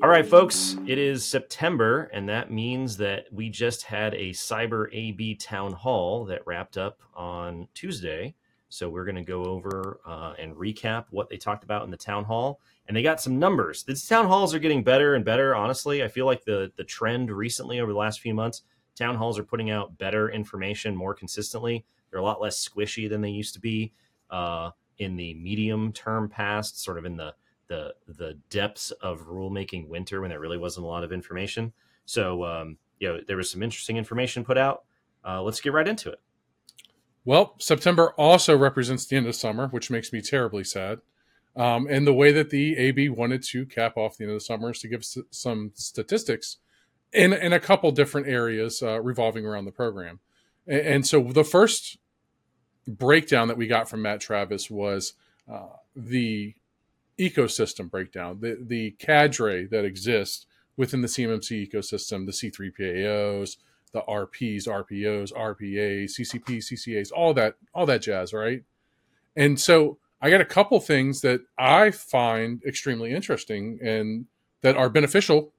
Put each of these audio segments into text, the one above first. All right, folks, it is September, and that means that we just had a Cyber AB town hall that wrapped up on Tuesday. So we're going to go over and recap what they talked about in the town hall. And they got some numbers. The town halls are getting better and better, honestly. I feel like the trend recently over the last few months, town halls are putting out better information more consistently. They're a lot less squishy than they used to be in the medium term past, sort of in the depths of rulemaking winter when there really wasn't a lot of information. So, there was some interesting information put out. Let's get right into it. Well, September also represents the end of summer, which makes me terribly sad. And the way that the AB wanted to cap off the end of the summer is to give some statistics in a couple different areas revolving around the program. And so the first breakdown that we got from Matt Travis was the ecosystem breakdown, the cadre that exists within the CMMC ecosystem, the C3PAOs, the RPs, RPOs, RPAs, CCPs, CCAs, all that jazz, right? And so I got a couple things that I find extremely interesting and that are beneficial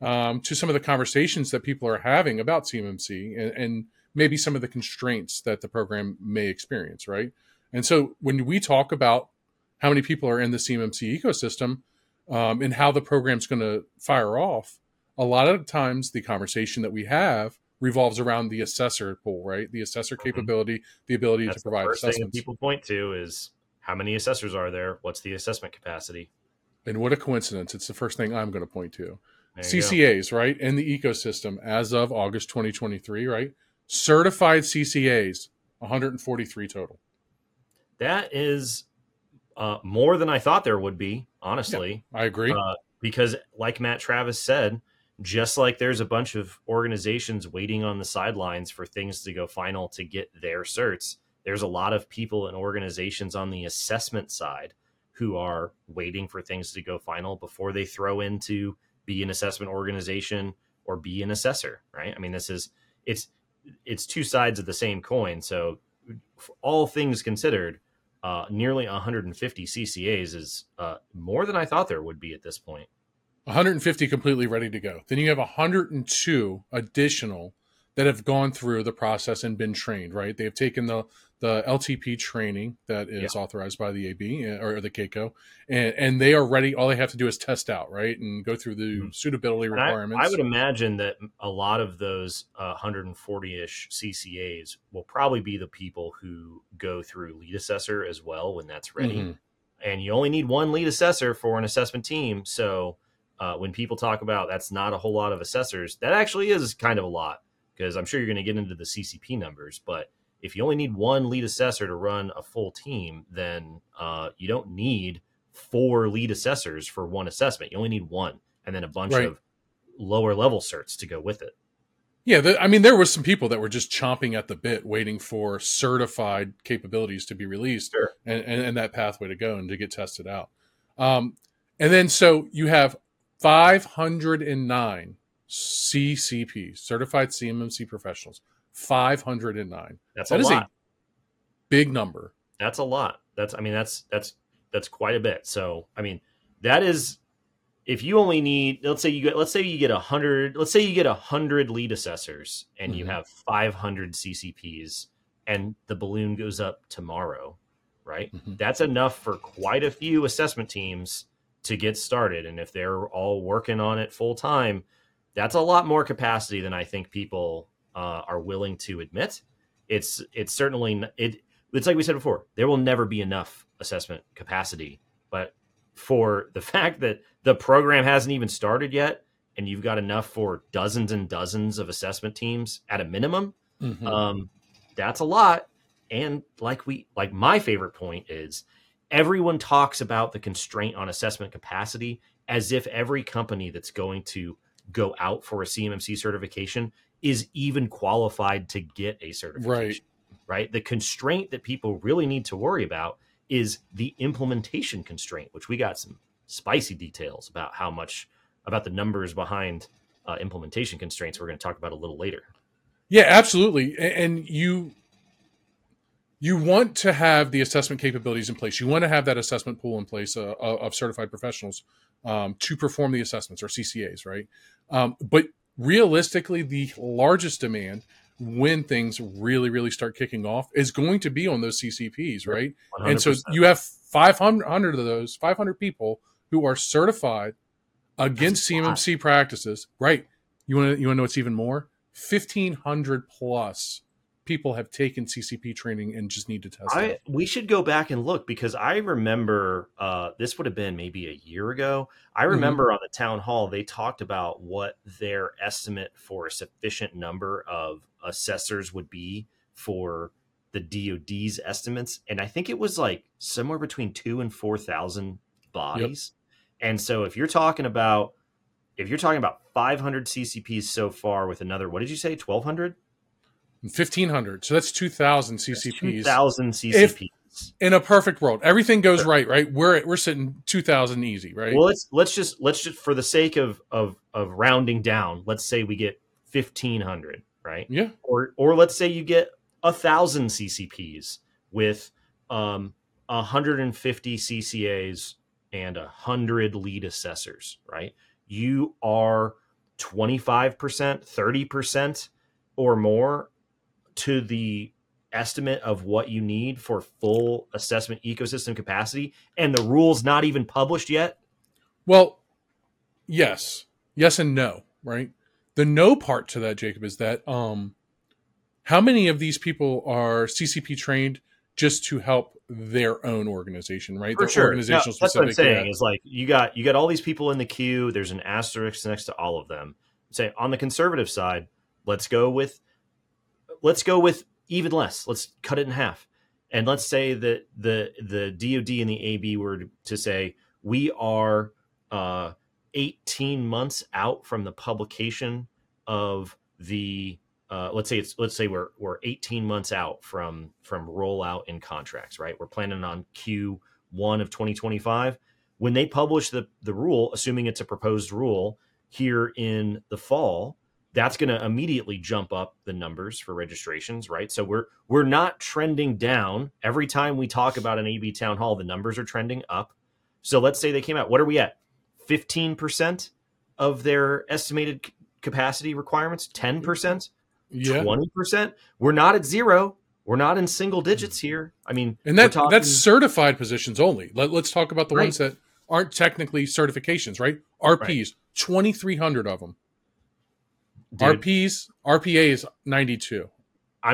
to some of the conversations that people are having about CMMC and maybe some of the constraints that the program may experience, right? And so when we talk about how many people are in the CMMC ecosystem, and how the program's going to fire off, a lot of times the conversation that we have revolves around the assessor pool, right? The assessor capability, the ability to provide assessments. That's the first thing people point to is how many assessors are there? What's the assessment capacity? And what a coincidence. It's the first thing I'm going to point to. CCAs, right? In the ecosystem as of August 2023, right? Certified CCAs, 143 total. That is... more than I thought there would be, honestly. Yeah, I agree. Because like Matt Travis said, just like there's a bunch of organizations waiting on the sidelines for things to go final to get their certs, there's a lot of people and organizations on the assessment side who are waiting for things to go final before they throw in to be an assessment organization or be an assessor, right? I mean, it's two sides of the same coin. So all things considered, nearly 150 CCAs is more than I thought there would be at this point. 150 completely ready to go. Then you have 102 additional that have gone through the process and been trained, right? They have taken the LTP training that is authorized by the AB or the CAECO, and they are ready. All they have to do is test out, right, and go through the suitability requirements. I would imagine that a lot of those 140-ish CCAs will probably be the people who go through lead assessor as well when that's ready. Mm-hmm. And you only need one lead assessor for an assessment team. So when people talk about that's not a whole lot of assessors, that actually is kind of a lot. Because I'm sure you're going to get into the CCP numbers, but if you only need one lead assessor to run a full team, then you don't need four lead assessors for one assessment. You only need one, and then a bunch of lower level certs to go with it. Yeah, there was some people that were just chomping at the bit, waiting for certified capabilities to be released and that pathway to go and to get tested out. And then so you have 509 CCP, certified CMMC professionals, 509. That is a big number. That's a lot. That's quite a bit. So, that is, if you only need, let's say you get 100 lead assessors and you have 500 CCPs and the balloon goes up tomorrow, right? Mm-hmm. That's enough for quite a few assessment teams to get started. And if they're all working on it full time, that's a lot more capacity than I think people are willing to admit. It's certainly like we said before, there will never be enough assessment capacity. But for the fact that the program hasn't even started yet, and you've got enough for dozens and dozens of assessment teams at a minimum, that's a lot. And like my favorite point is, everyone talks about the constraint on assessment capacity as if every company that's going to go out for a CMMC certification is even qualified to get a certification, right? The constraint that people really need to worry about is the implementation constraint, which we got some spicy details about about the numbers behind implementation constraints we're going to talk about a little later. Yeah, absolutely. And you want to have the assessment capabilities in place. You want to have that assessment pool in place of certified professionals to perform the assessments, or CCAs, right? But realistically, the largest demand when things really, really start kicking off is going to be on those CCPs, right? 100%. And so you have 500 of those, 500 people who are certified against CMMC practices, right? You want to know what's even more? 1,500 plus people have taken CCP training and just need to test it. We should go back and look, because I remember this would have been maybe a year ago. I remember on the town hall, they talked about what their estimate for a sufficient number of assessors would be for the DOD's estimates. And I think it was like somewhere between 2,000 and 4,000 bodies. Yep. And so if you're talking about 500 CCPs so far with another, what did you say? 1,200? 1,500. So that's 2,000 CCPs. 2,000 CCPs. If, in a perfect world, everything goes right? We're sitting 2,000 easy, right? Well, let's just for the sake of rounding down, let's say we get 1,500, right? Yeah. Or let's say you get 1,000 CCPs with 150 CCAs and 100 lead assessors, right? You are 25%, 30% or more to the estimate of what you need for full assessment ecosystem capacity, and the rule's not even published yet? Well, yes and no, right? The no part to that, Jacob, is that how many of these people are CCP trained just to help their own organization, right? For sure. Organizational specific. That's what I'm saying is, like, you got all these people in the queue. There's an asterisk next to all of them. Say on the conservative side, let's go with even less. Let's cut it in half. And let's say that the DOD and the AB were to say, we are 18 months out from the publication of the let's say we're 18 months out from rollout in contracts, right? We're planning on Q1 of 2025. When they publish the rule, assuming it's a proposed rule here in the fall, that's going to immediately jump up the numbers for registrations, right? So we're not trending down. Every time we talk about an AB town hall, the numbers are trending up. So let's say they came out. What are we at? 15% of their estimated capacity requirements, 10%. 20%. We're not at zero. We're not in single digits here. I mean, and that's certified positions only. Let's talk about the ones that aren't technically certifications, right? RPs, 2,300 of them. Dude. RPAs, 92. I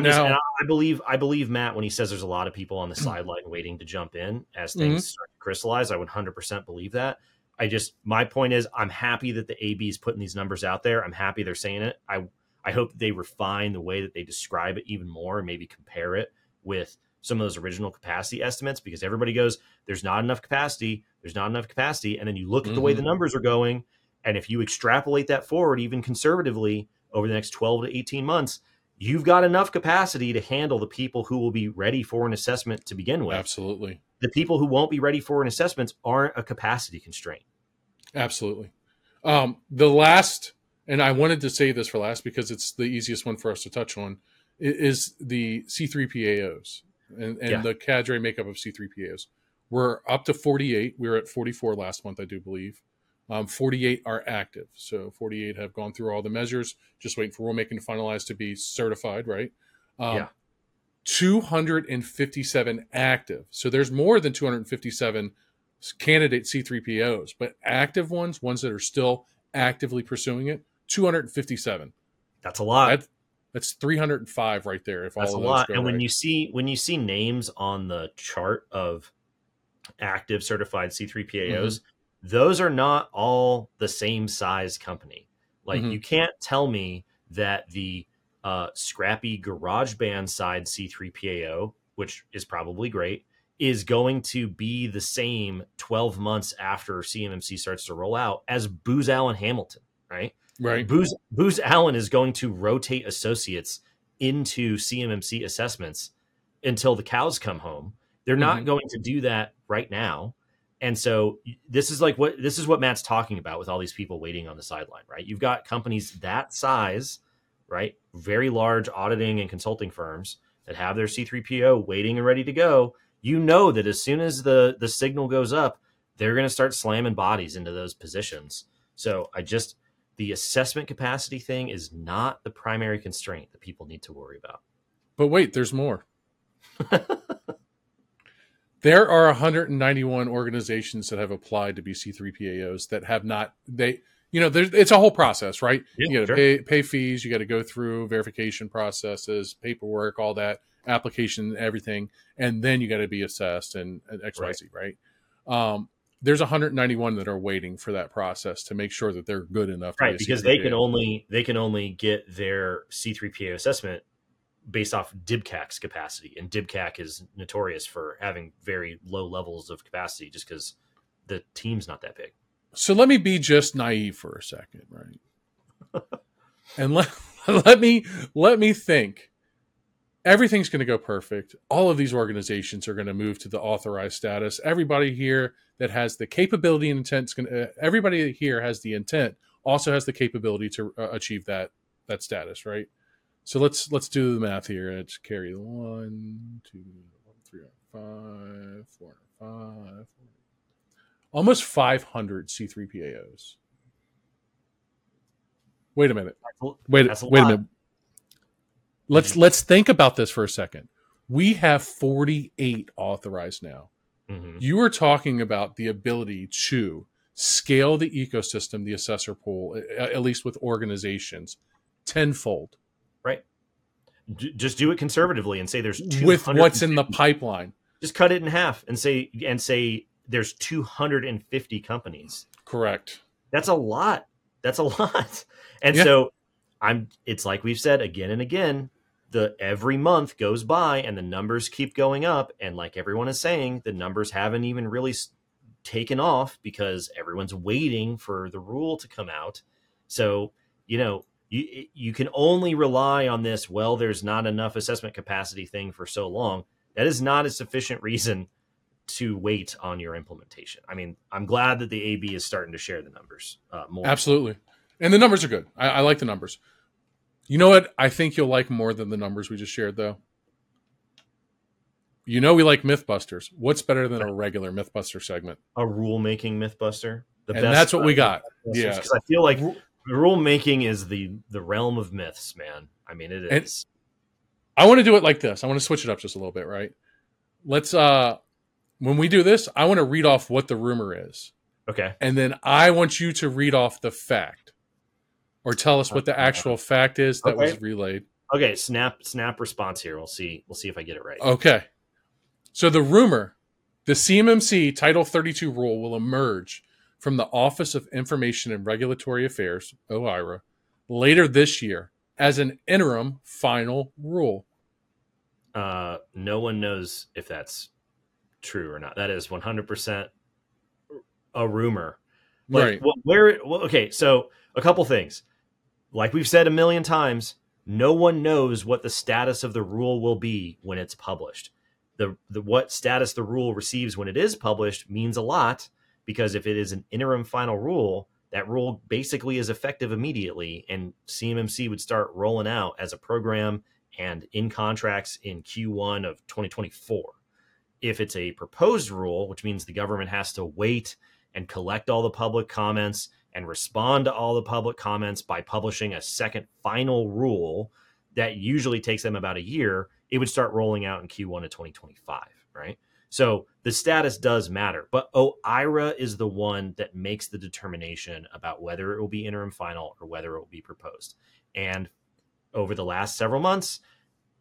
believe Matt when he says there's a lot of people on the sideline waiting to jump in as things start to crystallize. I would 100% believe that. My point is, I'm happy that the AB is putting these numbers out there. I'm happy they're saying it. I hope they refine the way that they describe it even more and maybe compare it with some of those original capacity estimates, because everybody goes, there's not enough capacity. And then you look at the way the numbers are going. And if you extrapolate that forward, even conservatively over the next 12 to 18 months, you've got enough capacity to handle the people who will be ready for an assessment to begin with. Absolutely. The people who won't be ready for an assessment aren't a capacity constraint. Absolutely. The last... and I wanted to say this for last because it's the easiest one for us to touch on, is the C3PAOs and the cadre makeup of C3PAOs. We're up to 48. We were at 44 last month, I do believe. 48 are active. So 48 have gone through all the measures, just waiting for rulemaking to finalize to be certified, right? 257 active. So there's more than 257 candidate C3PAOs, but active ones that are still actively pursuing it, 257. That's a lot. That's 305 right there. If that's all a lot. And when you see names on the chart of active certified C3PAOs, those are not all the same size company. Like you can't tell me that the scrappy garage band side C3PAO, which is probably great, is going to be the same 12 months after CMMC starts to roll out as Booz Allen Hamilton, right? Right. Booz Allen is going to rotate associates into CMMC assessments until the cows come home. They're not going to do that right now. And so this is what Matt's talking about with all these people waiting on the sideline, right? You've got companies that size, right? Very large auditing and consulting firms that have their C3PO waiting and ready to go. You know that as soon as the signal goes up, they're going to start slamming bodies into those positions. So the assessment capacity thing is not the primary constraint that people need to worry about. But wait, there's more. There are 191 organizations that have applied to be C3PAOs that have not, it's a whole process, right? Yeah, you got to pay fees, you got to go through verification processes, paperwork, all that, application, everything, and then you got to be assessed and XYZ, right? There's 191 that are waiting for that process to make sure that they're good enough. Right, because they can only get their C3PAO assessment based off DibCAC's capacity. And DibCAC is notorious for having very low levels of capacity just because the team's not that big. So let me be just naive for a second, right? And let me think everything's going to go perfect. All of these organizations are going to move to the authorized status. Everybody here that has the capability and intent is going to, everybody here has the intent, also has the capability to achieve that status, right? So let's do the math here. It's carry 1, 2, 3, 5, 4, 5. Almost 500 C3PAOs. Wait a minute. Wait a minute. Let's think about this for a second. We have 48 authorized now. Mm-hmm. You are talking about the ability to scale the ecosystem, the assessor pool, at least with organizations, tenfold. Right. Just do it conservatively and say there's 200 with what's in the pipeline. Just cut it in half and say there's 250 companies. Correct. That's a lot. And yeah. So it's like we've said again and again, every month goes by and the numbers keep going up. And like everyone is saying, the numbers haven't even really taken off because everyone's waiting for the rule to come out. So, you can only rely on this. Well, there's not enough assessment capacity thing for so long. That is not a sufficient reason to wait on your implementation. I mean, I'm glad that the AB is starting to share the numbers more. Absolutely. And the numbers are good. I like the numbers. You know what I think you'll like more than the numbers we just shared, though? You know we like Mythbusters. What's better than a regular Mythbuster segment? A rule-making Mythbuster. And that's what we got. Yeah. Because I feel like rule-making is the realm of myths, man. I mean, it is. And I want to do it like this. I want to switch it up just a little bit, right? Let's... when we do this, I want to read off what the rumor is. Okay. And then I want you to read off the fact or tell us what the actual fact is that was relayed. Okay. Snap response here. We'll see if I get it right. Okay. So the rumor, the CMMC Title 32 rule will emerge from the Office of Information and Regulatory Affairs, OIRA, later this year as an interim final rule. No one knows if that's true or not. That is 100% a rumor. Right. So a couple things. Like we've said a million times, no one knows what the status of the rule will be when it's published. What status the rule receives when it is published means a lot, because if it is an interim final rule, that rule basically is effective immediately, and CMMC would start rolling out as a program and in contracts in Q1 of 2024. If it's a proposed rule, which means the government has to wait and collect all the public comments and respond to all the public comments by publishing a second final rule, that usually takes them about a year. It would start rolling out in Q1 of 2025, right? So the status does matter, but OIRA is the one that makes the determination about whether it will be interim final or whether it will be proposed. And over the last several months,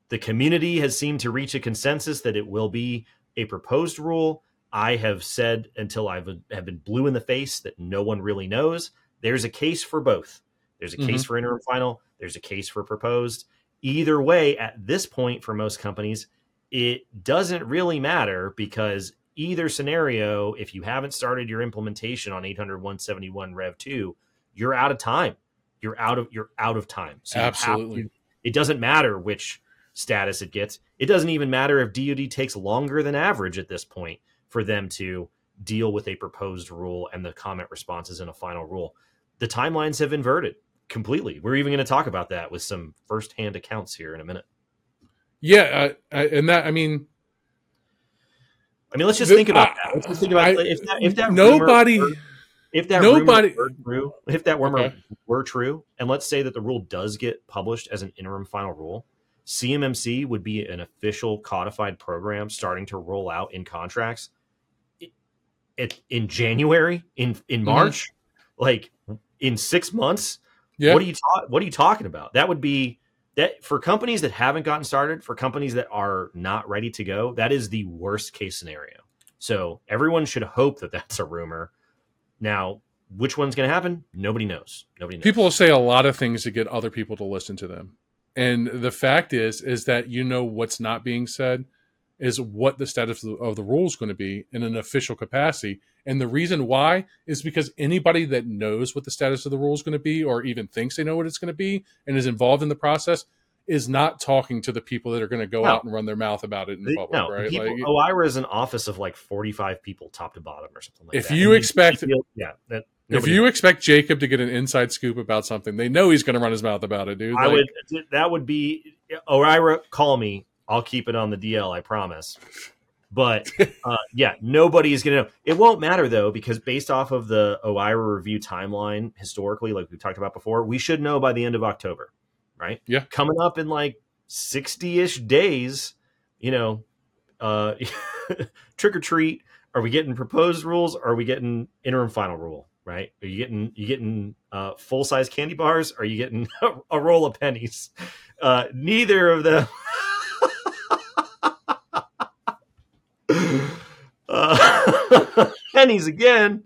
the community has seemed to reach a consensus that it will be a proposed rule. I have said until I have been blue in the face that no one really knows. There's a case for both. There's a case for interim final. There's a case for proposed. Either way, at this point, for most companies, it doesn't really matter, because either scenario, if you haven't started your implementation on 800-171 Rev 2, you're out of time. You're out of time. So absolutely. It doesn't matter which status it gets. It doesn't even matter if DoD takes longer than average at this point for them to deal with a proposed rule and the comment responses in a final rule. The timelines have inverted completely. We're even going to talk about that with some firsthand accounts here in a minute. Yeah, and that, I mean, I mean, let's just think about that. Let's just think about if that rumor were true, and let's say that the rule does get published as an interim final rule, CMMC would be an official codified program starting to roll out in contracts in January, in March, like in 6 months. Yeah. What are you talking about? That would be that for companies that haven't gotten started, for companies that are not ready to go, that is the worst case scenario. So everyone should hope that that's a rumor. Now, which one's going to happen? Nobody knows. Nobody knows. People will say a lot of things to get other people to listen to them. And the fact is that, you know, what's not being said is what the status of the rule is going to be in an official capacity. And the reason why is because anybody that knows what the status of the rule is going to be, or even thinks they know what it's going to be and is involved in the process, is not talking to the people that are going to go out and run their mouth about it in public, right? People, like, OIRA is an office of like 45 people top to bottom or something like that. If you expect Jacob to get an inside scoop about something, they know he's going to run his mouth about it, dude. That would be OIRA, call me. I'll keep it on the DL, I promise. But nobody's going to know. It won't matter, though, because based off of the OIRA review timeline, historically, like we talked about before, we should know by the end of October, right? Yeah. Coming up in like 60-ish days, you know, trick or treat. Are we getting proposed rules? Or are we getting interim final rule, right? Are you getting full-size candy bars? Or are you getting a roll of pennies? Neither of them. Pennies again.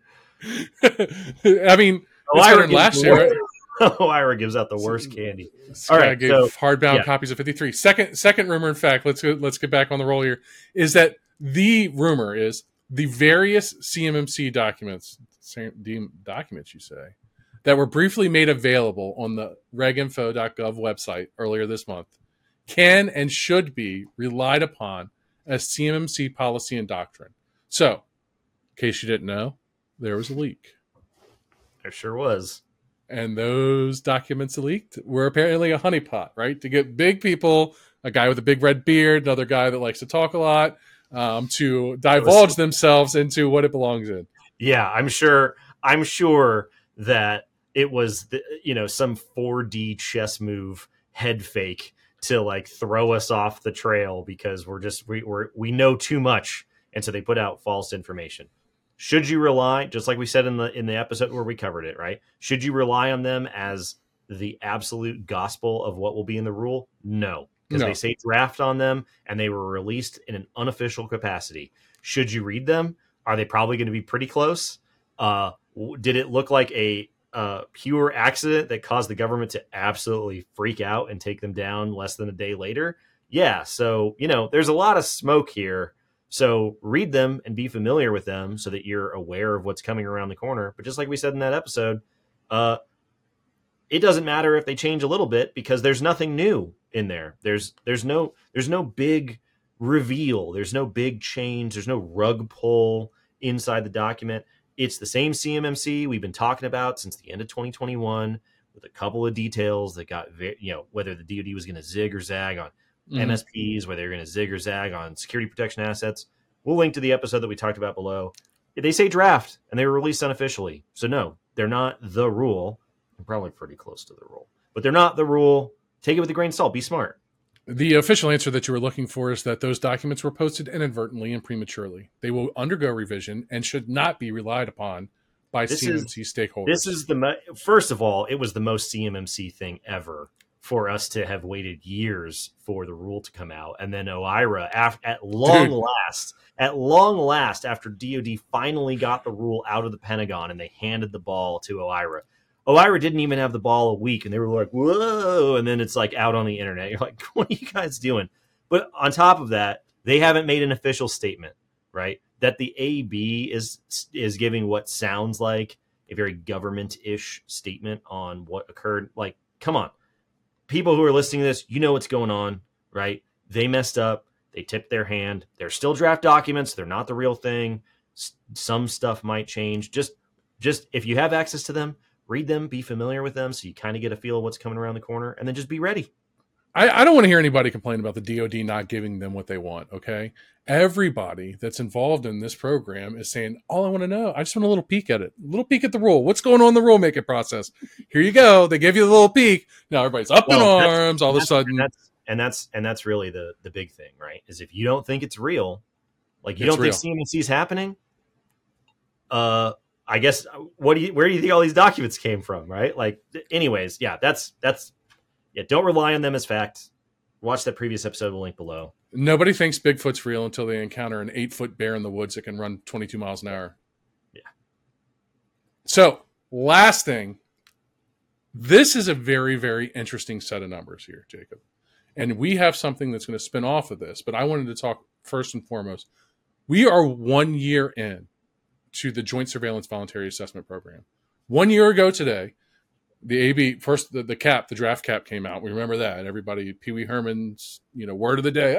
I mean, OIRA last year. OIRA gives out the worst candy. All right, so, hardbound copies of 53. Second rumor, in fact, let's get back on the roll here. Is that the rumor is the various CMMC documents you say that were briefly made available on the reginfo.gov website earlier this month can and should be relied upon as CMMC policy and doctrine. So, in case you didn't know, there was a leak. There sure was. And those documents leaked were apparently a honeypot, right? To get big people, a guy with a big red beard, another guy that likes to talk a lot, to divulge themselves into what it belongs in. Yeah, I'm sure that it was, some 4D chess move head fake to like throw us off the trail because we know too much. And so they put out false information. Should you rely, just like we said in the episode where we covered it, right? Should you rely on them as the absolute gospel of what will be in the rule? No, because they say draft on them and they were released in an unofficial capacity. Should you read them? Are they probably going to be pretty close? Did it look like a pure accident that caused the government to absolutely freak out and take them down less than a day later? Yeah. So, there's a lot of smoke here. So read them and be familiar with them so that you're aware of what's coming around the corner. But just like we said in that episode, it doesn't matter if they change a little bit because there's nothing new in there. There's no big reveal. There's no big change. There's no rug pull inside the document. It's the same CMMC we've been talking about since the end of 2021 with a couple of details that got, whether the DoD was going to zig or zag on MSPs, where they're going to zig or zag on security protection assets. We'll link to the episode that we talked about below. They say draft and they were released unofficially. So no, they're not the rule. I'm probably pretty close to the rule, but they're not the rule. Take it with a grain of salt. Be smart. The official answer that you were looking for is that those documents were posted inadvertently and prematurely. They will undergo revision and should not be relied upon by CMMC stakeholders. This is first of all, it was the most CMMC thing ever for us to have waited years for the rule to come out. And then OIRA, at long last, after DoD finally got the rule out of the Pentagon and they handed the ball to OIRA. OIRA didn't even have the ball a week, and they were like, whoa, and then it's like out on the internet. You're like, what are you guys doing? But on top of that, they haven't made an official statement, right, that the AB is giving what sounds like a very government-ish statement on what occurred. Like, come on. People who are listening to this, you know what's going on, right? They messed up. They tipped their hand. They're still draft documents. They're not the real thing. Some stuff might change. Just if you have access to them, read them, be familiar with them so you kind of get a feel of what's coming around the corner, and then just be ready. I don't want to hear anybody complain about the DoD not giving them what they want. Okay, everybody that's involved in this program is saying, all I want to know, I just want a little peek at it, a little peek at the rule. What's going on in the rulemaking process? Here you go. They give you a little peek. Now everybody's up in arms all of a sudden. And that's really the big thing, right? Is if you don't think it's real, like you think CMMC is happening. I guess where do you think all these documents came from, right? Like, anyways, yeah, that's. Yeah, don't rely on them as fact. Watch that previous episode. We'll link below. Nobody thinks Bigfoot's real until they encounter an 8-foot bear in the woods that can run 22 miles an hour. Yeah. So last thing, this is a very, very interesting set of numbers here, Jacob. And we have something that's going to spin off of this, but I wanted to talk first and foremost. We are 1 year in to the Joint Surveillance Voluntary Assessment Program. 1 year ago today, the AB first, the draft cap came out. We remember that. Everybody, Pee Wee Herman's, word of the day,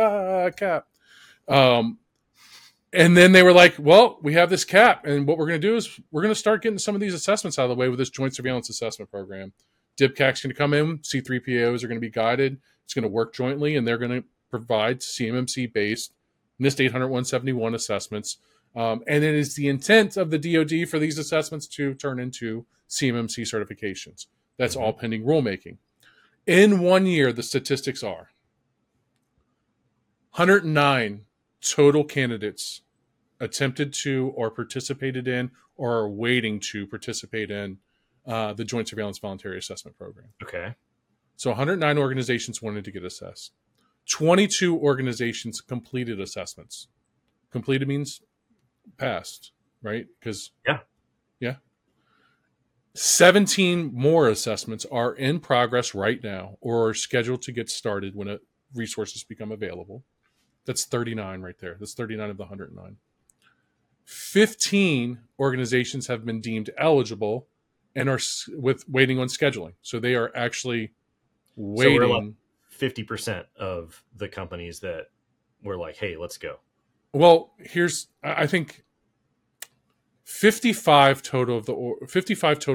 cap. And then they were like, well, we have this cap. And what we're going to do is we're going to start getting some of these assessments out of the way with this Joint Surveillance Assessment Program. DibCAC's going to come in. C3PAOs are going to be guided. It's going to work jointly. And they're going to provide CMMC-based NIST 800-171 assessments. And it is the intent of the DoD for these assessments to turn into CMMC certifications. That's all pending rulemaking. In 1 year, the statistics are 109 total candidates attempted to or participated in or are waiting to participate in the Joint Surveillance Voluntary Assessment Program. Okay. So 109 organizations wanted to get assessed. 22 organizations completed assessments. Completed means passed, right? Because 17 more assessments are in progress right now or are scheduled to get started when resources become available. That's 39 right there. That's 39 of the 109. 15 organizations have been deemed eligible and are waiting on scheduling. So they are actually waiting. So we're like 50% of the companies that were like, hey, let's go. Well, I think 55 total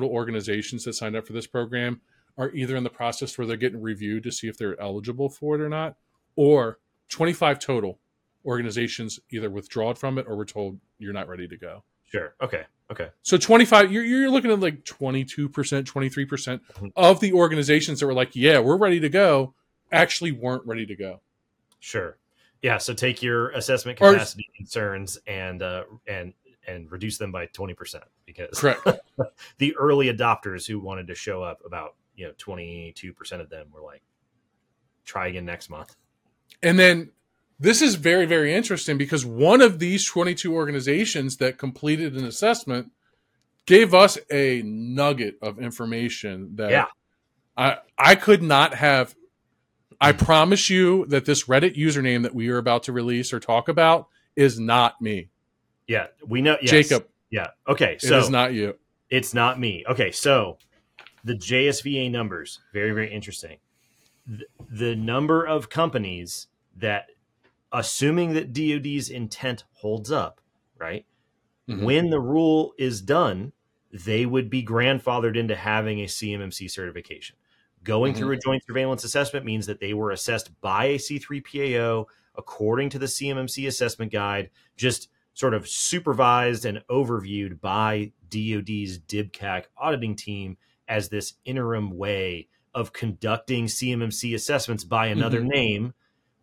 organizations that signed up for this program are either in the process where they're getting reviewed to see if they're eligible for it or not, or 25 total organizations either withdrawed from it or were told you're not ready to go. Sure. Okay. So 25, you're looking at like 22%, 23% of the organizations that were like, yeah, we're ready to go, actually weren't ready to go. Sure. Yeah. So take your assessment capacity concerns and reduce them by 20% because correct. The early adopters who wanted to show up, about 22% of them were like, try again next month. And then this is very, very interesting because one of these 22 organizations that completed an assessment gave us a nugget of information that I could not have. I promise you that this Reddit username that we are about to release or talk about is not me. Yeah, we know. Yes. Jacob. Yeah. Okay. So it is not you. It's not me. Okay. So the JSVA numbers, very, very interesting. The number of companies that, assuming that DoD's intent holds up, right? Mm-hmm. When the rule is done, they would be grandfathered into having a CMMC certification. Going through a joint surveillance assessment means that they were assessed by a C3PAO according to the CMMC assessment guide, just sort of supervised and overviewed by DoD's DibCAC auditing team as this interim way of conducting CMMC assessments by another name,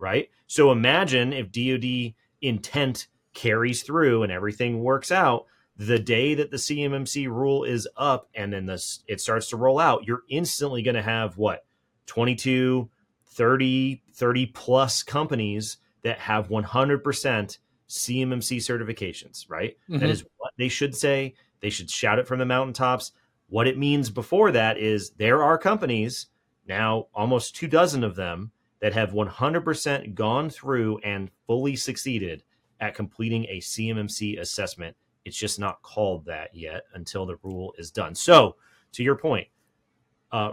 right? So imagine if DoD intent carries through and everything works out, the day that the CMMC rule is up and then it starts to roll out, you're instantly going to have, 22, 30 plus companies that have 100% CMMC certifications, right? Mm-hmm. That is what they should say. They should shout it from the mountaintops. What it means before that is there are companies, now almost 24 of them, that have 100% gone through and fully succeeded at completing a CMMC assessment. It's just not called that yet until the rule is done. So, to your point,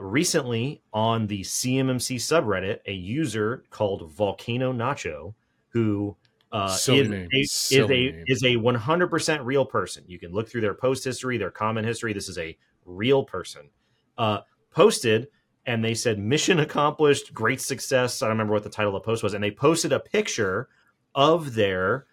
recently on the CMMC subreddit, a user called Volcano Nacho, who is a 100% real person. You can look through their post history, their comment history. This is a real person. Posted and they said, mission accomplished, great success. I don't remember what the title of the post was. And they posted a picture of their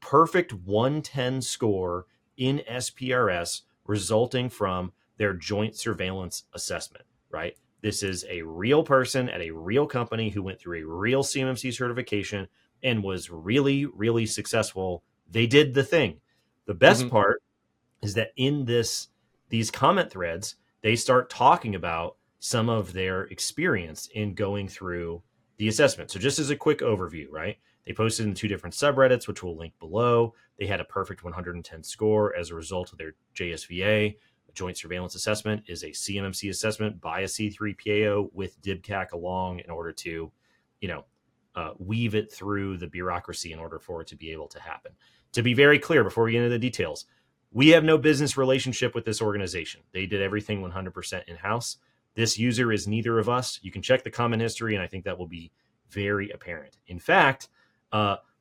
perfect 110 score in SPRS resulting from their joint surveillance assessment, right? This is a real person at a real company who went through a real CMMC certification and was really, really successful. They did the thing. The best part is that in these comment threads, they start talking about some of their experience in going through the assessment. So just as a quick overview, right? They posted in two different subreddits, which we'll link below. They had a perfect 110 score as a result of their JSVA. A joint surveillance assessment is a CMMC assessment by a C3PAO with DibCAC along in order to, weave it through the bureaucracy in order for it to be able to happen. To be very clear, before we get into the details, we have no business relationship with this organization. They did everything 100% in-house. This user is neither of us. You can check the comment history, and I think that will be very apparent. In fact,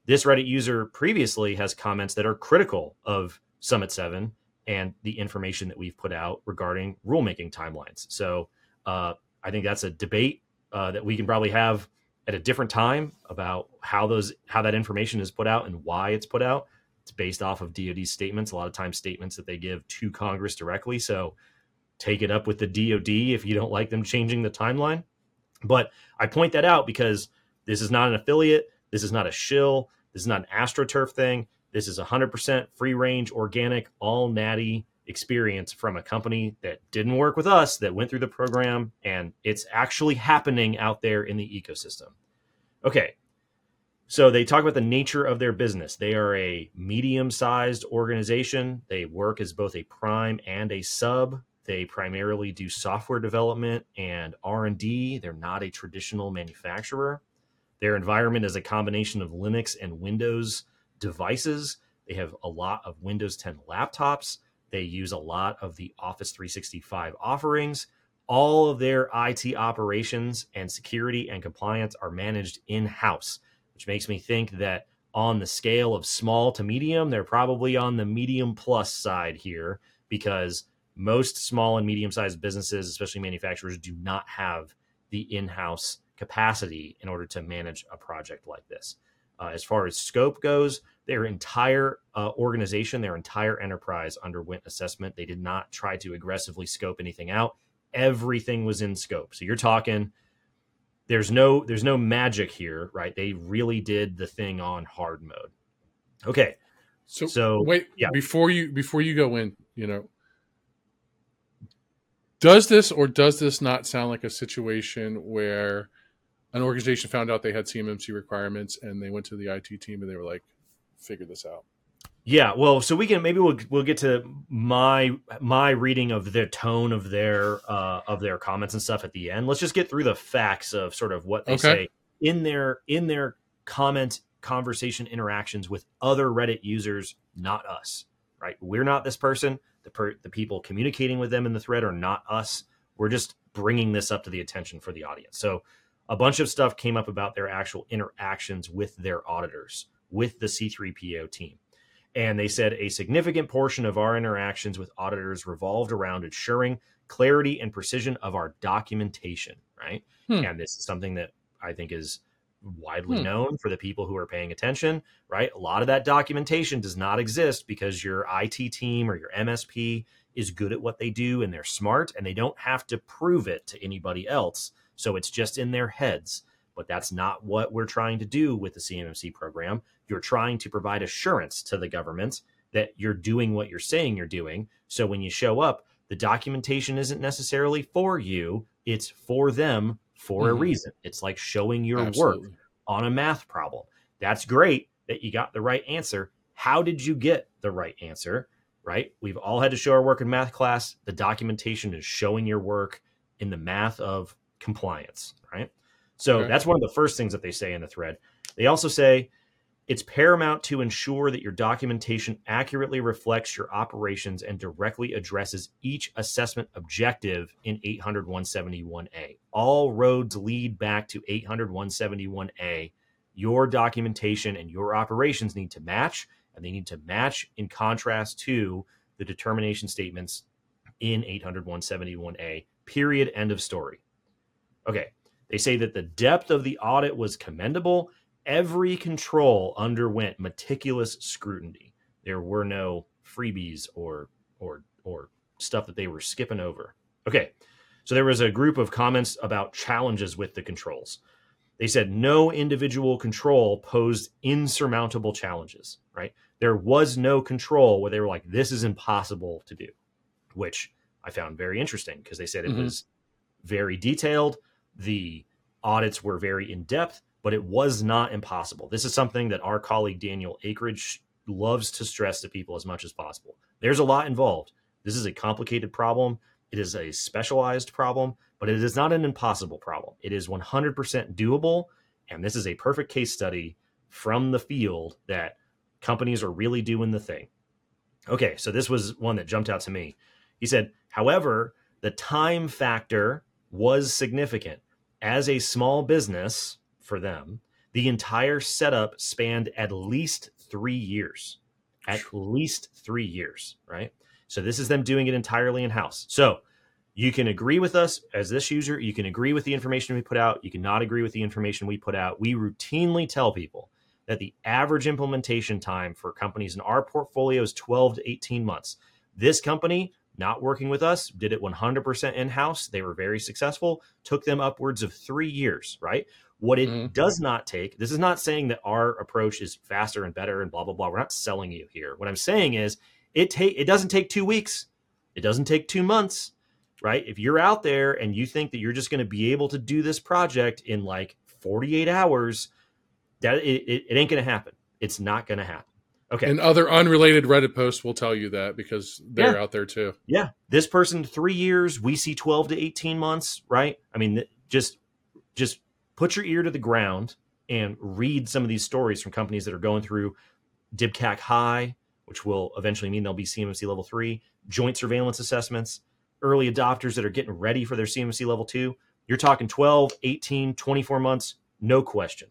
this Reddit user previously has comments that are critical of Summit 7 and the information that we've put out regarding rulemaking timelines. So I think that's a debate that we can probably have at a different time about how that information is put out and why it's put out. It's based off of DOD's statements, a lot of times statements that they give to Congress directly. So take it up with the DOD if you don't like them changing the timeline. But I point that out because this is not an affiliate. This is not a shill. This is not an AstroTurf thing. This is 100% free range, organic, all natty experience from a company that didn't work with us, that went through the program, and it's actually happening out there in the ecosystem. Okay. So they talk about the nature of their business. They are a medium-sized organization. They work as both a prime and a sub. They primarily do software development and R&D. They're not a traditional manufacturer. Their environment is a combination of Linux and Windows devices. They have a lot of Windows 10 laptops. They use a lot of the Office 365 offerings. All of their IT operations and security and compliance are managed in-house, which makes me think that on the scale of small to medium, they're probably on the medium plus side here, because most small and medium-sized businesses, especially manufacturers, do not have the in-house capacity in order to manage a project like this. As far as scope goes, their entire organization, their entire enterprise underwent assessment. They did not try to aggressively scope anything out. Everything was in scope. So you're talking... There's no magic here, right? They really did the thing on hard mode. Okay. So wait, yeah. Before you go in, does this or does this not sound like a situation where an organization found out they had CMMC requirements and they went to the IT team and they were like, figure this out? Yeah, well, so we'll get to my reading of the tone of their comments and stuff at the end. Let's just get through the facts of sort of what they say in their comment conversation interactions with other Reddit users, not us, right? We're not this person. The people communicating with them in the thread are not us. We're just bringing this up to the attention for the audience. So a bunch of stuff came up about their actual interactions with their auditors, with the C3PO team. And they said a significant portion of our interactions with auditors revolved around ensuring clarity and precision of our documentation, right? And this is something that I think is widely known for the people who are paying attention, right? A lot of that documentation does not exist because your IT team or your MSP is good at what they do and they're smart and they don't have to prove it to anybody else. So it's just in their heads. But that's not what we're trying to do with the CMMC program. You're trying to provide assurance to the government that you're doing what you're saying you're doing. So when you show up, the documentation isn't necessarily for you. It's for them for a reason. It's like showing your work on a math problem. That's great that you got the right answer. How did you get the right answer, right? We've all had to show our work in math class. The documentation is showing your work in the math of compliance, right? So that's one of the first things that they say in the thread. They also say it's paramount to ensure that your documentation accurately reflects your operations and directly addresses each assessment objective in 800-171A. All roads lead back to 800-171A. Your documentation and your operations need to match, and they need to match in contrast to the determination statements in 800-171A, period, end of story. Okay. They say that the depth of the audit was commendable. Every control underwent meticulous scrutiny. There were no freebies or stuff that they were skipping over. Okay. So there was a group of comments about challenges with the controls. They said no individual control posed insurmountable challenges, right? There was no control where they were like, this is impossible to do, which I found very interesting because they said it was very detailed. The audits were very in-depth, but it was not impossible. This is something that our colleague Daniel Akeridge loves to stress to people as much as possible. There's a lot involved. This is a complicated problem. It is a specialized problem, but it is not an impossible problem. It is 100% doable. And this is a perfect case study from the field that companies are really doing the thing. Okay, so this was one that jumped out to me. He said, however, the time factor was significant. As a small business for them, the entire setup spanned at least 3 years. At least 3 years, right? So this is them doing it entirely in-house. So you can agree with us as this user. You can agree with the information we put out. You cannot agree with the information we put out. We routinely tell people that the average implementation time for companies in our portfolio is 12 to 18 months. This company, not working with us, did it 100% in-house. They were very successful. Took them upwards of 3 years, right? What it does not take, this is not saying that our approach is faster and better and blah, blah, blah. We're not selling you here. What I'm saying is, It doesn't take 2 weeks. It doesn't take 2 months, right? If you're out there and you think that you're just going to be able to do this project in like 48 hours, that it ain't going to happen. It's not going to happen. Okay. And other unrelated Reddit posts will tell you that because they're out there too. Yeah. This person, 3 years, we see 12 to 18 months, right? I mean, just put your ear to the ground and read some of these stories from companies that are going through DibCAC high, which will eventually mean they'll be CMMC level 3, joint surveillance assessments, early adopters that are getting ready for their CMMC level 2. You're talking 12, 18, 24 months, no question.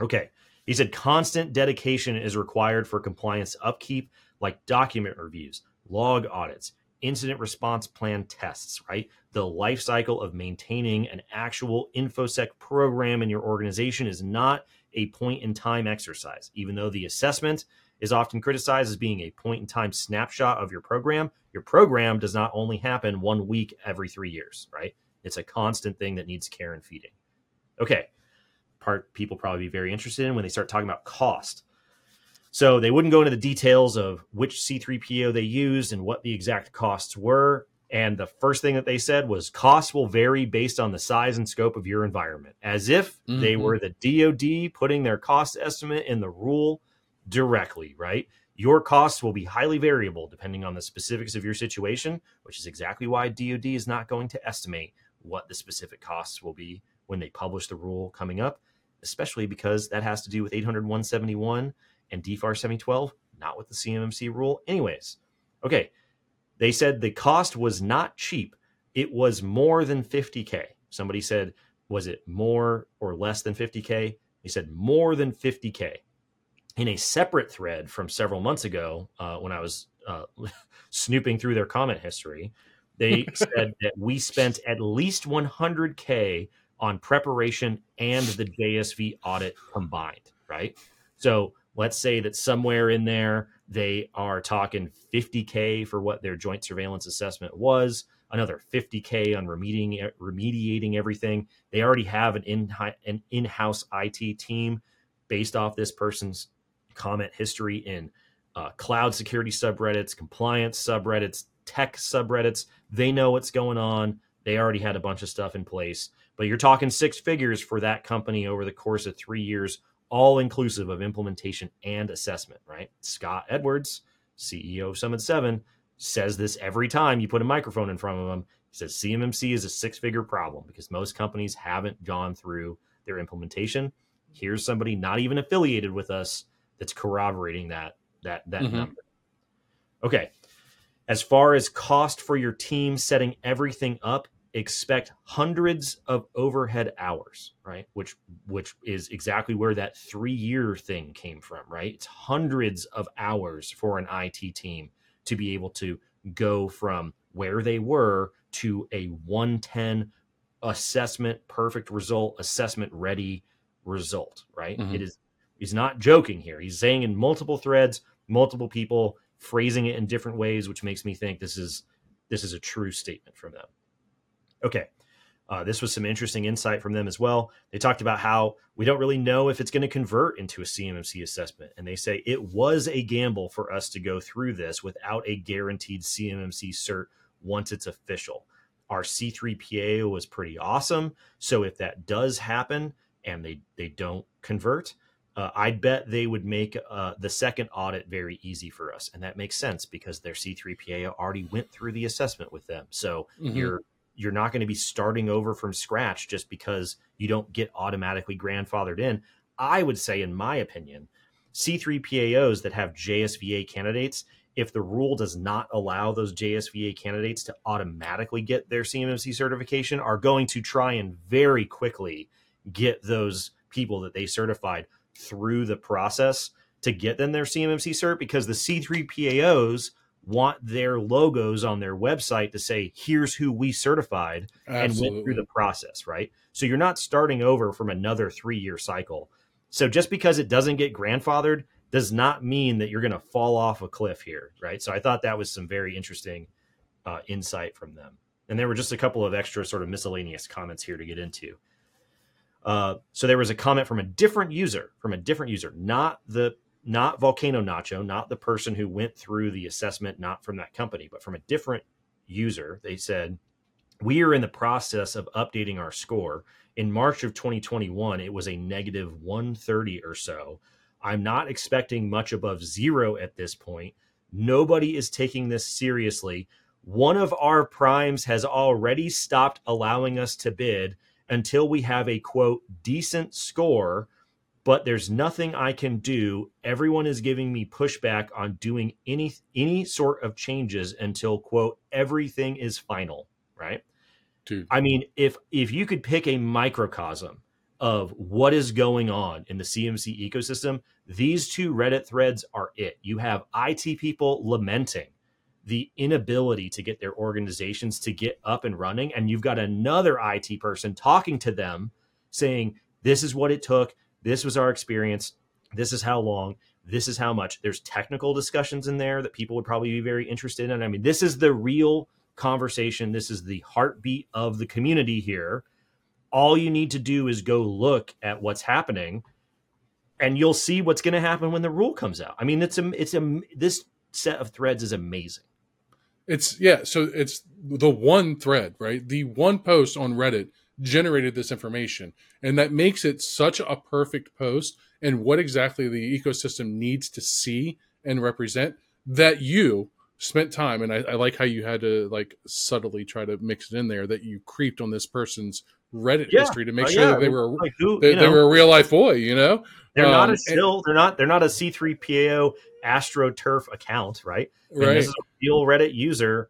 Okay. He said constant dedication is required for compliance upkeep, like document reviews, log audits, incident response plan tests, right? The life cycle of maintaining an actual InfoSec program in your organization is not a point in time exercise, even though the assessment is often criticized as being a point-in-time snapshot of your program. Your program does not only happen 1 week every 3 years, right? It's a constant thing that needs care and feeding. Okay, part people probably be very interested in when they start talking about cost. So they wouldn't go into the details of which C3PO they used and what the exact costs were. And the first thing that they said was costs will vary based on the size and scope of your environment, as if they were the DOD putting their cost estimate in the rule directly, right? Your costs will be highly variable depending on the specifics of your situation, which is exactly why DoD is not going to estimate what the specific costs will be when they publish the rule coming up, especially because that has to do with 800-171 and DFAR 7012, not with the CMMC rule. Anyways, okay. They said the cost was not cheap. It was more than $50K. Somebody said, was it more or less than $50K? They said more than $50K. In a separate thread from several months ago, when I was snooping through their comment history, they said that we spent at least $100K on preparation and the JSV audit combined, right? So let's say that somewhere in there, they are talking $50K for what their joint surveillance assessment was, another $50K on remediating everything. They already have an in-house IT team based off this person's comment history in cloud security subreddits, compliance subreddits, tech subreddits. They know what's going on. They already had a bunch of stuff in place, but you're talking six figures for that company over the course of 3 years, all inclusive of implementation and assessment, right? Scott Edwards, CEO of Summit 7, says this every time you put a microphone in front of him. He says CMMC is a six-figure problem because most companies haven't gone through their implementation. Here's somebody not even affiliated with us that's corroborating that number. Okay. As far as cost for your team setting everything up, expect hundreds of overhead hours, right? Which is exactly where that 3 year thing came from, right? It's hundreds of hours for an IT team to be able to go from where they were to a 110 assessment, perfect result, assessment ready result, right? Mm-hmm. It is, he's not joking here. He's saying in multiple threads, multiple people phrasing it in different ways, which makes me think this is a true statement from them. Okay. This was some interesting insight from them as well. They talked about how we don't really know if it's going to convert into a CMMC assessment. And they say it was a gamble for us to go through this without a guaranteed CMMC cert once it's official. Our C3PAO was pretty awesome. So if that does happen and they don't convert, I'd bet they would make the second audit very easy for us. And that makes sense because their C3PAO already went through the assessment with them. So mm-hmm. You're not going to be starting over from scratch just because you don't get automatically grandfathered in. I would say, in my opinion, C3PAOs that have JSVA candidates, if the rule does not allow those JSVA candidates to automatically get their CMMC certification, are going to try and very quickly get those people that they certified through the process to get them their CMMC cert, because the C3PAOs want their logos on their website to say, here's who we certified Absolutely. And went through the process, right? So you're not starting over from another 3-year cycle. So just because it doesn't get grandfathered does not mean that you're going to fall off a cliff here, right? So I thought that was some very interesting insight from them. And there were just a couple of extra sort of miscellaneous comments here to get into. So there was a comment from a different user, not Volcano Nacho, not the person who went through the assessment, not from that company, but from a different user. They said, we are in the process of updating our score. In March of 2021, it was a negative 130 or so. I'm not expecting much above zero at this point. Nobody is taking this seriously. One of our primes has already stopped allowing us to bid until we have a, quote, decent score, but there's nothing I can do. Everyone is giving me pushback on doing any sort of changes until, quote, everything is final, right? Dude. I mean, if you could pick a microcosm of what is going on in the CMC ecosystem, these two Reddit threads are it. You have IT people lamenting the inability to get their organizations to get up and running, and you've got another IT person talking to them saying, this is what it took. This was our experience. This is how long. This is how much. There's technical discussions in there that people would probably be very interested in. I mean, this is the real conversation. This is the heartbeat of the community here. All you need to do is go look at what's happening, and you'll see what's going to happen when the rule comes out. I mean, this set of threads is amazing. So it's the one thread, right? The one post on Reddit generated this information, and that makes it such a perfect post and what exactly the ecosystem needs to see and represent, that you spent time, and I like how you had to like subtly try to mix it in there, that you creeped on this person's Reddit history to make sure that they were a real life boy, you know? They're not a C3PAO AstroTurf account, right? Right. And this is a real Reddit user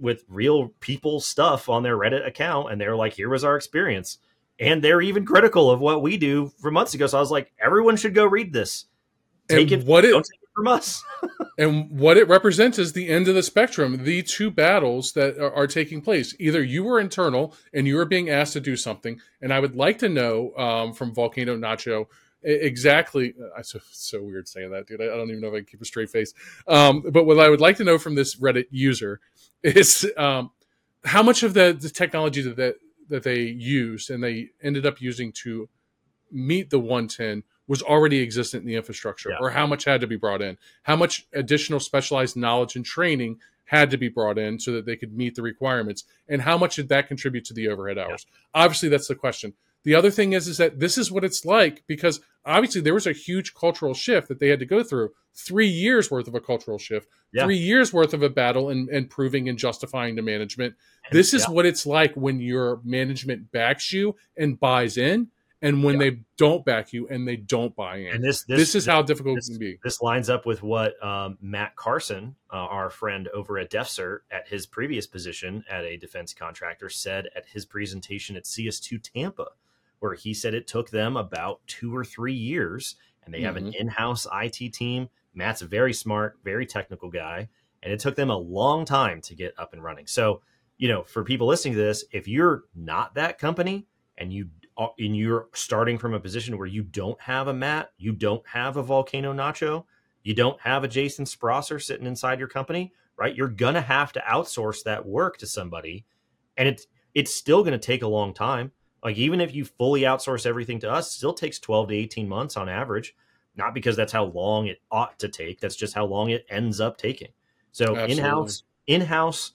with real people stuff on their Reddit account. And they're like, here was our experience. And they're even critical of what we do from months ago. So I was like, everyone should go read this. Don't take it from us. And what it represents is the end of the spectrum. The two battles that are taking place. Either you were internal and you were being asked to do something. And I would like to know from Volcano Nacho, exactly. So weird saying that, dude. I don't even know if I can keep a straight face. But what I would like to know from this Reddit user is how much of the technology that they used and they ended up using to meet the 110 was already existent in the infrastructure, or how much had to be brought in, how much additional specialized knowledge and training had to be brought in so that they could meet the requirements, and how much did that contribute to the overhead hours? Obviously, that's the question. The other thing is that this is what it's like, because obviously there was a huge cultural shift that they had to go through, 3 years worth of a cultural shift, 3 years worth of a battle and proving and justifying to management. This is what it's like when your management backs you and buys in, and when they don't back you and they don't buy in. And this is how difficult it can be. This lines up with what Matt Carson, our friend over at DefCert, at his previous position at a defense contractor, said at his presentation at CS2 Tampa, where he said it took them about 2 or 3 years, and they have an in-house IT team. Matt's a very smart, very technical guy, and it took them a long time to get up and running. So you know, for people listening to this, if you're not that company and you're starting from a position where you don't have a Matt, you don't have a Volcano Nacho, you don't have a Jason Sprosser sitting inside your company, right? You're going to have to outsource that work to somebody. And it's still going to take a long time. Like, even if you fully outsource everything to us, it still takes 12 to 18 months on average, not because that's how long it ought to take. That's just how long it ends up taking. So in-house, 100%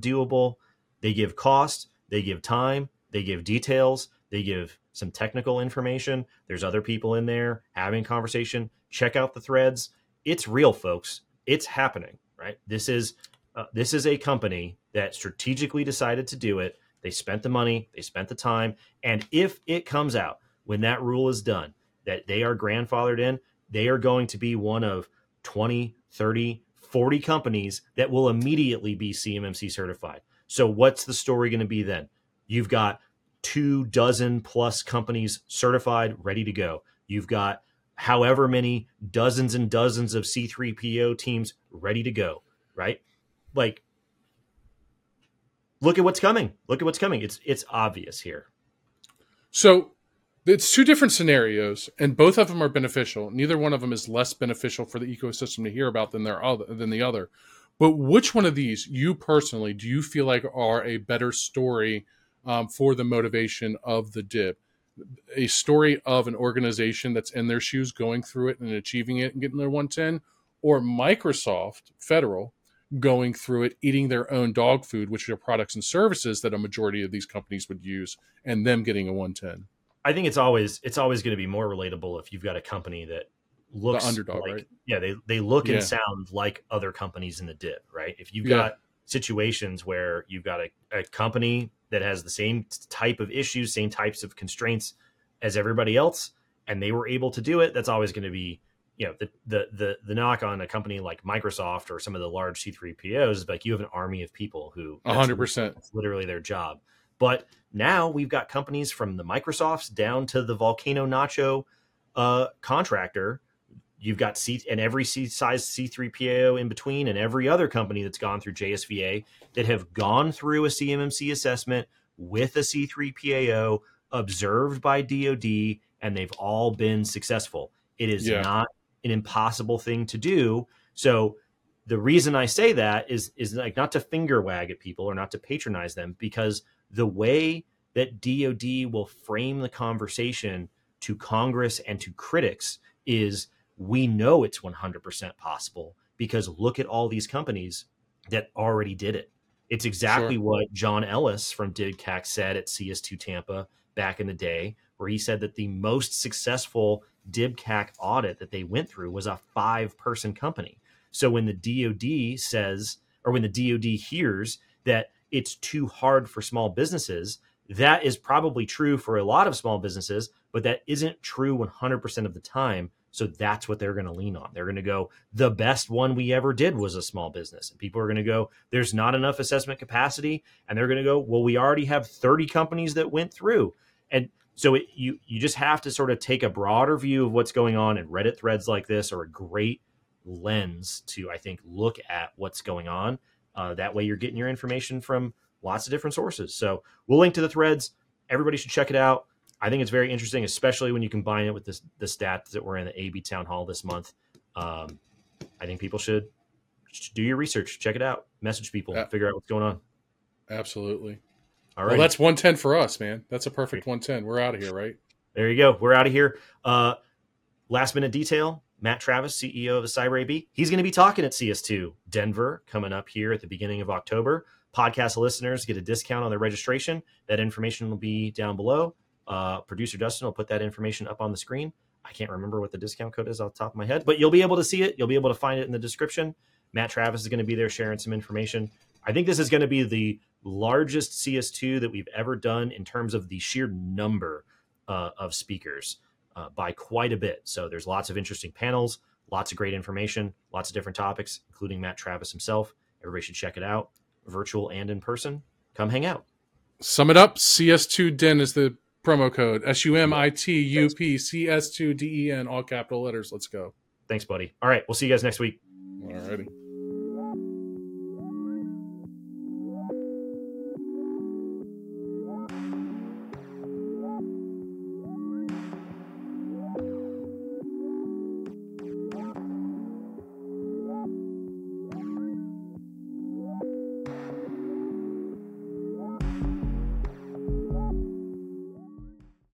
doable. They give cost, they give time, they give details, they give some technical information. There's other people in there having conversation. Check out the threads. It's real, folks. It's happening, right? This is a company that strategically decided to do it. They spent the money, they spent the time. And if it comes out when that rule is done, that they are grandfathered in, they are going to be one of 20, 30, 40 companies that will immediately be CMMC certified. So what's the story going to be then? You've got 2 dozen plus companies certified, ready to go. You've got however many dozens and dozens of C3PO teams ready to go, right? Like, look at what's coming. Look at what's coming. It's obvious here. So it's 2 different scenarios, and both of them are beneficial. Neither one of them is less beneficial for the ecosystem to hear about than the other. But which one of these, you personally, do you feel like are a better story for the motivation of the DIB? A story of an organization that's in their shoes, going through it and achieving it and getting their 110, or Microsoft Federal going through it, eating their own dog food, which are products and services that a majority of these companies would use, and them getting a 110. I think it's always going to be more relatable if you've got a company that looks the underdog, like, right? Yeah, they look and sound like other companies in the dip, right? If you've got situations where you've got a company that has the same type of issues, same types of constraints as everybody else, and they were able to do it, that's always going to be, you know, the knock on a company like Microsoft or some of the large C3POs is like, you have an army of people who 100%, that's literally their job. But now we've got companies from the Microsofts down to the Volcano Nacho contractor. You've got every size C3PAO in between, and every other company that's gone through JSVA that have gone through a CMMC assessment with a C3PAO observed by DoD, and they've all been successful. It is not an impossible thing to do. So the reason I say that is like, not to finger wag at people or not to patronize them, because the way that DoD will frame the conversation to Congress and to critics is, we know it's 100% possible because look at all these companies that already did it. It's exactly what John Ellis from DibCAC said at CS2 Tampa back in the day, where he said that the most successful DibCAC audit that they went through was a 5-person company. So when the DoD says, or when the DoD hears that it's too hard for small businesses, that is probably true for a lot of small businesses, but that isn't true 100% of the time. So that's what they're going to lean on. They're going to go, the best one we ever did was a small business. And people are going to go, there's not enough assessment capacity. And they're going to go, well, we already have 30 companies that went through. And so you just have to sort of take a broader view of what's going on. And Reddit threads like this are a great lens to, I think, look at what's going on. That way you're getting your information from lots of different sources. So we'll link to the threads. Everybody should check it out. I think it's very interesting, especially when you combine it with the stats that were in the AB Town Hall this month. I think people should do your research, check it out, message people, figure out what's going on. Absolutely. All right. Well, that's 110 for us, man. That's a perfect 110. We're out of here, right? There you go. We're out of here. Last minute detail, Matt Travis, CEO of Cyber AB. He's going to be talking at CS2 Denver coming up here at the beginning of October. Podcast listeners get a discount on their registration. That information will be down below. Producer Dustin will put that information up on the screen. I can't remember what the discount code is off the top of my head, but you'll be able to see it. You'll be able to find it in the description. Matt Travis is going to be there sharing some information. I think this is going to be the largest CS2 that we've ever done in terms of the sheer number of speakers by quite a bit. So there's lots of interesting panels, lots of great information, lots of different topics, including Matt Travis himself. Everybody should check it out, virtual and in person. Come hang out. Sum it up. CS2 Den is the promo code, SUMITUPCS2DEN, all capital letters. Let's go. Thanks, buddy. All right. We'll see you guys next week. All righty.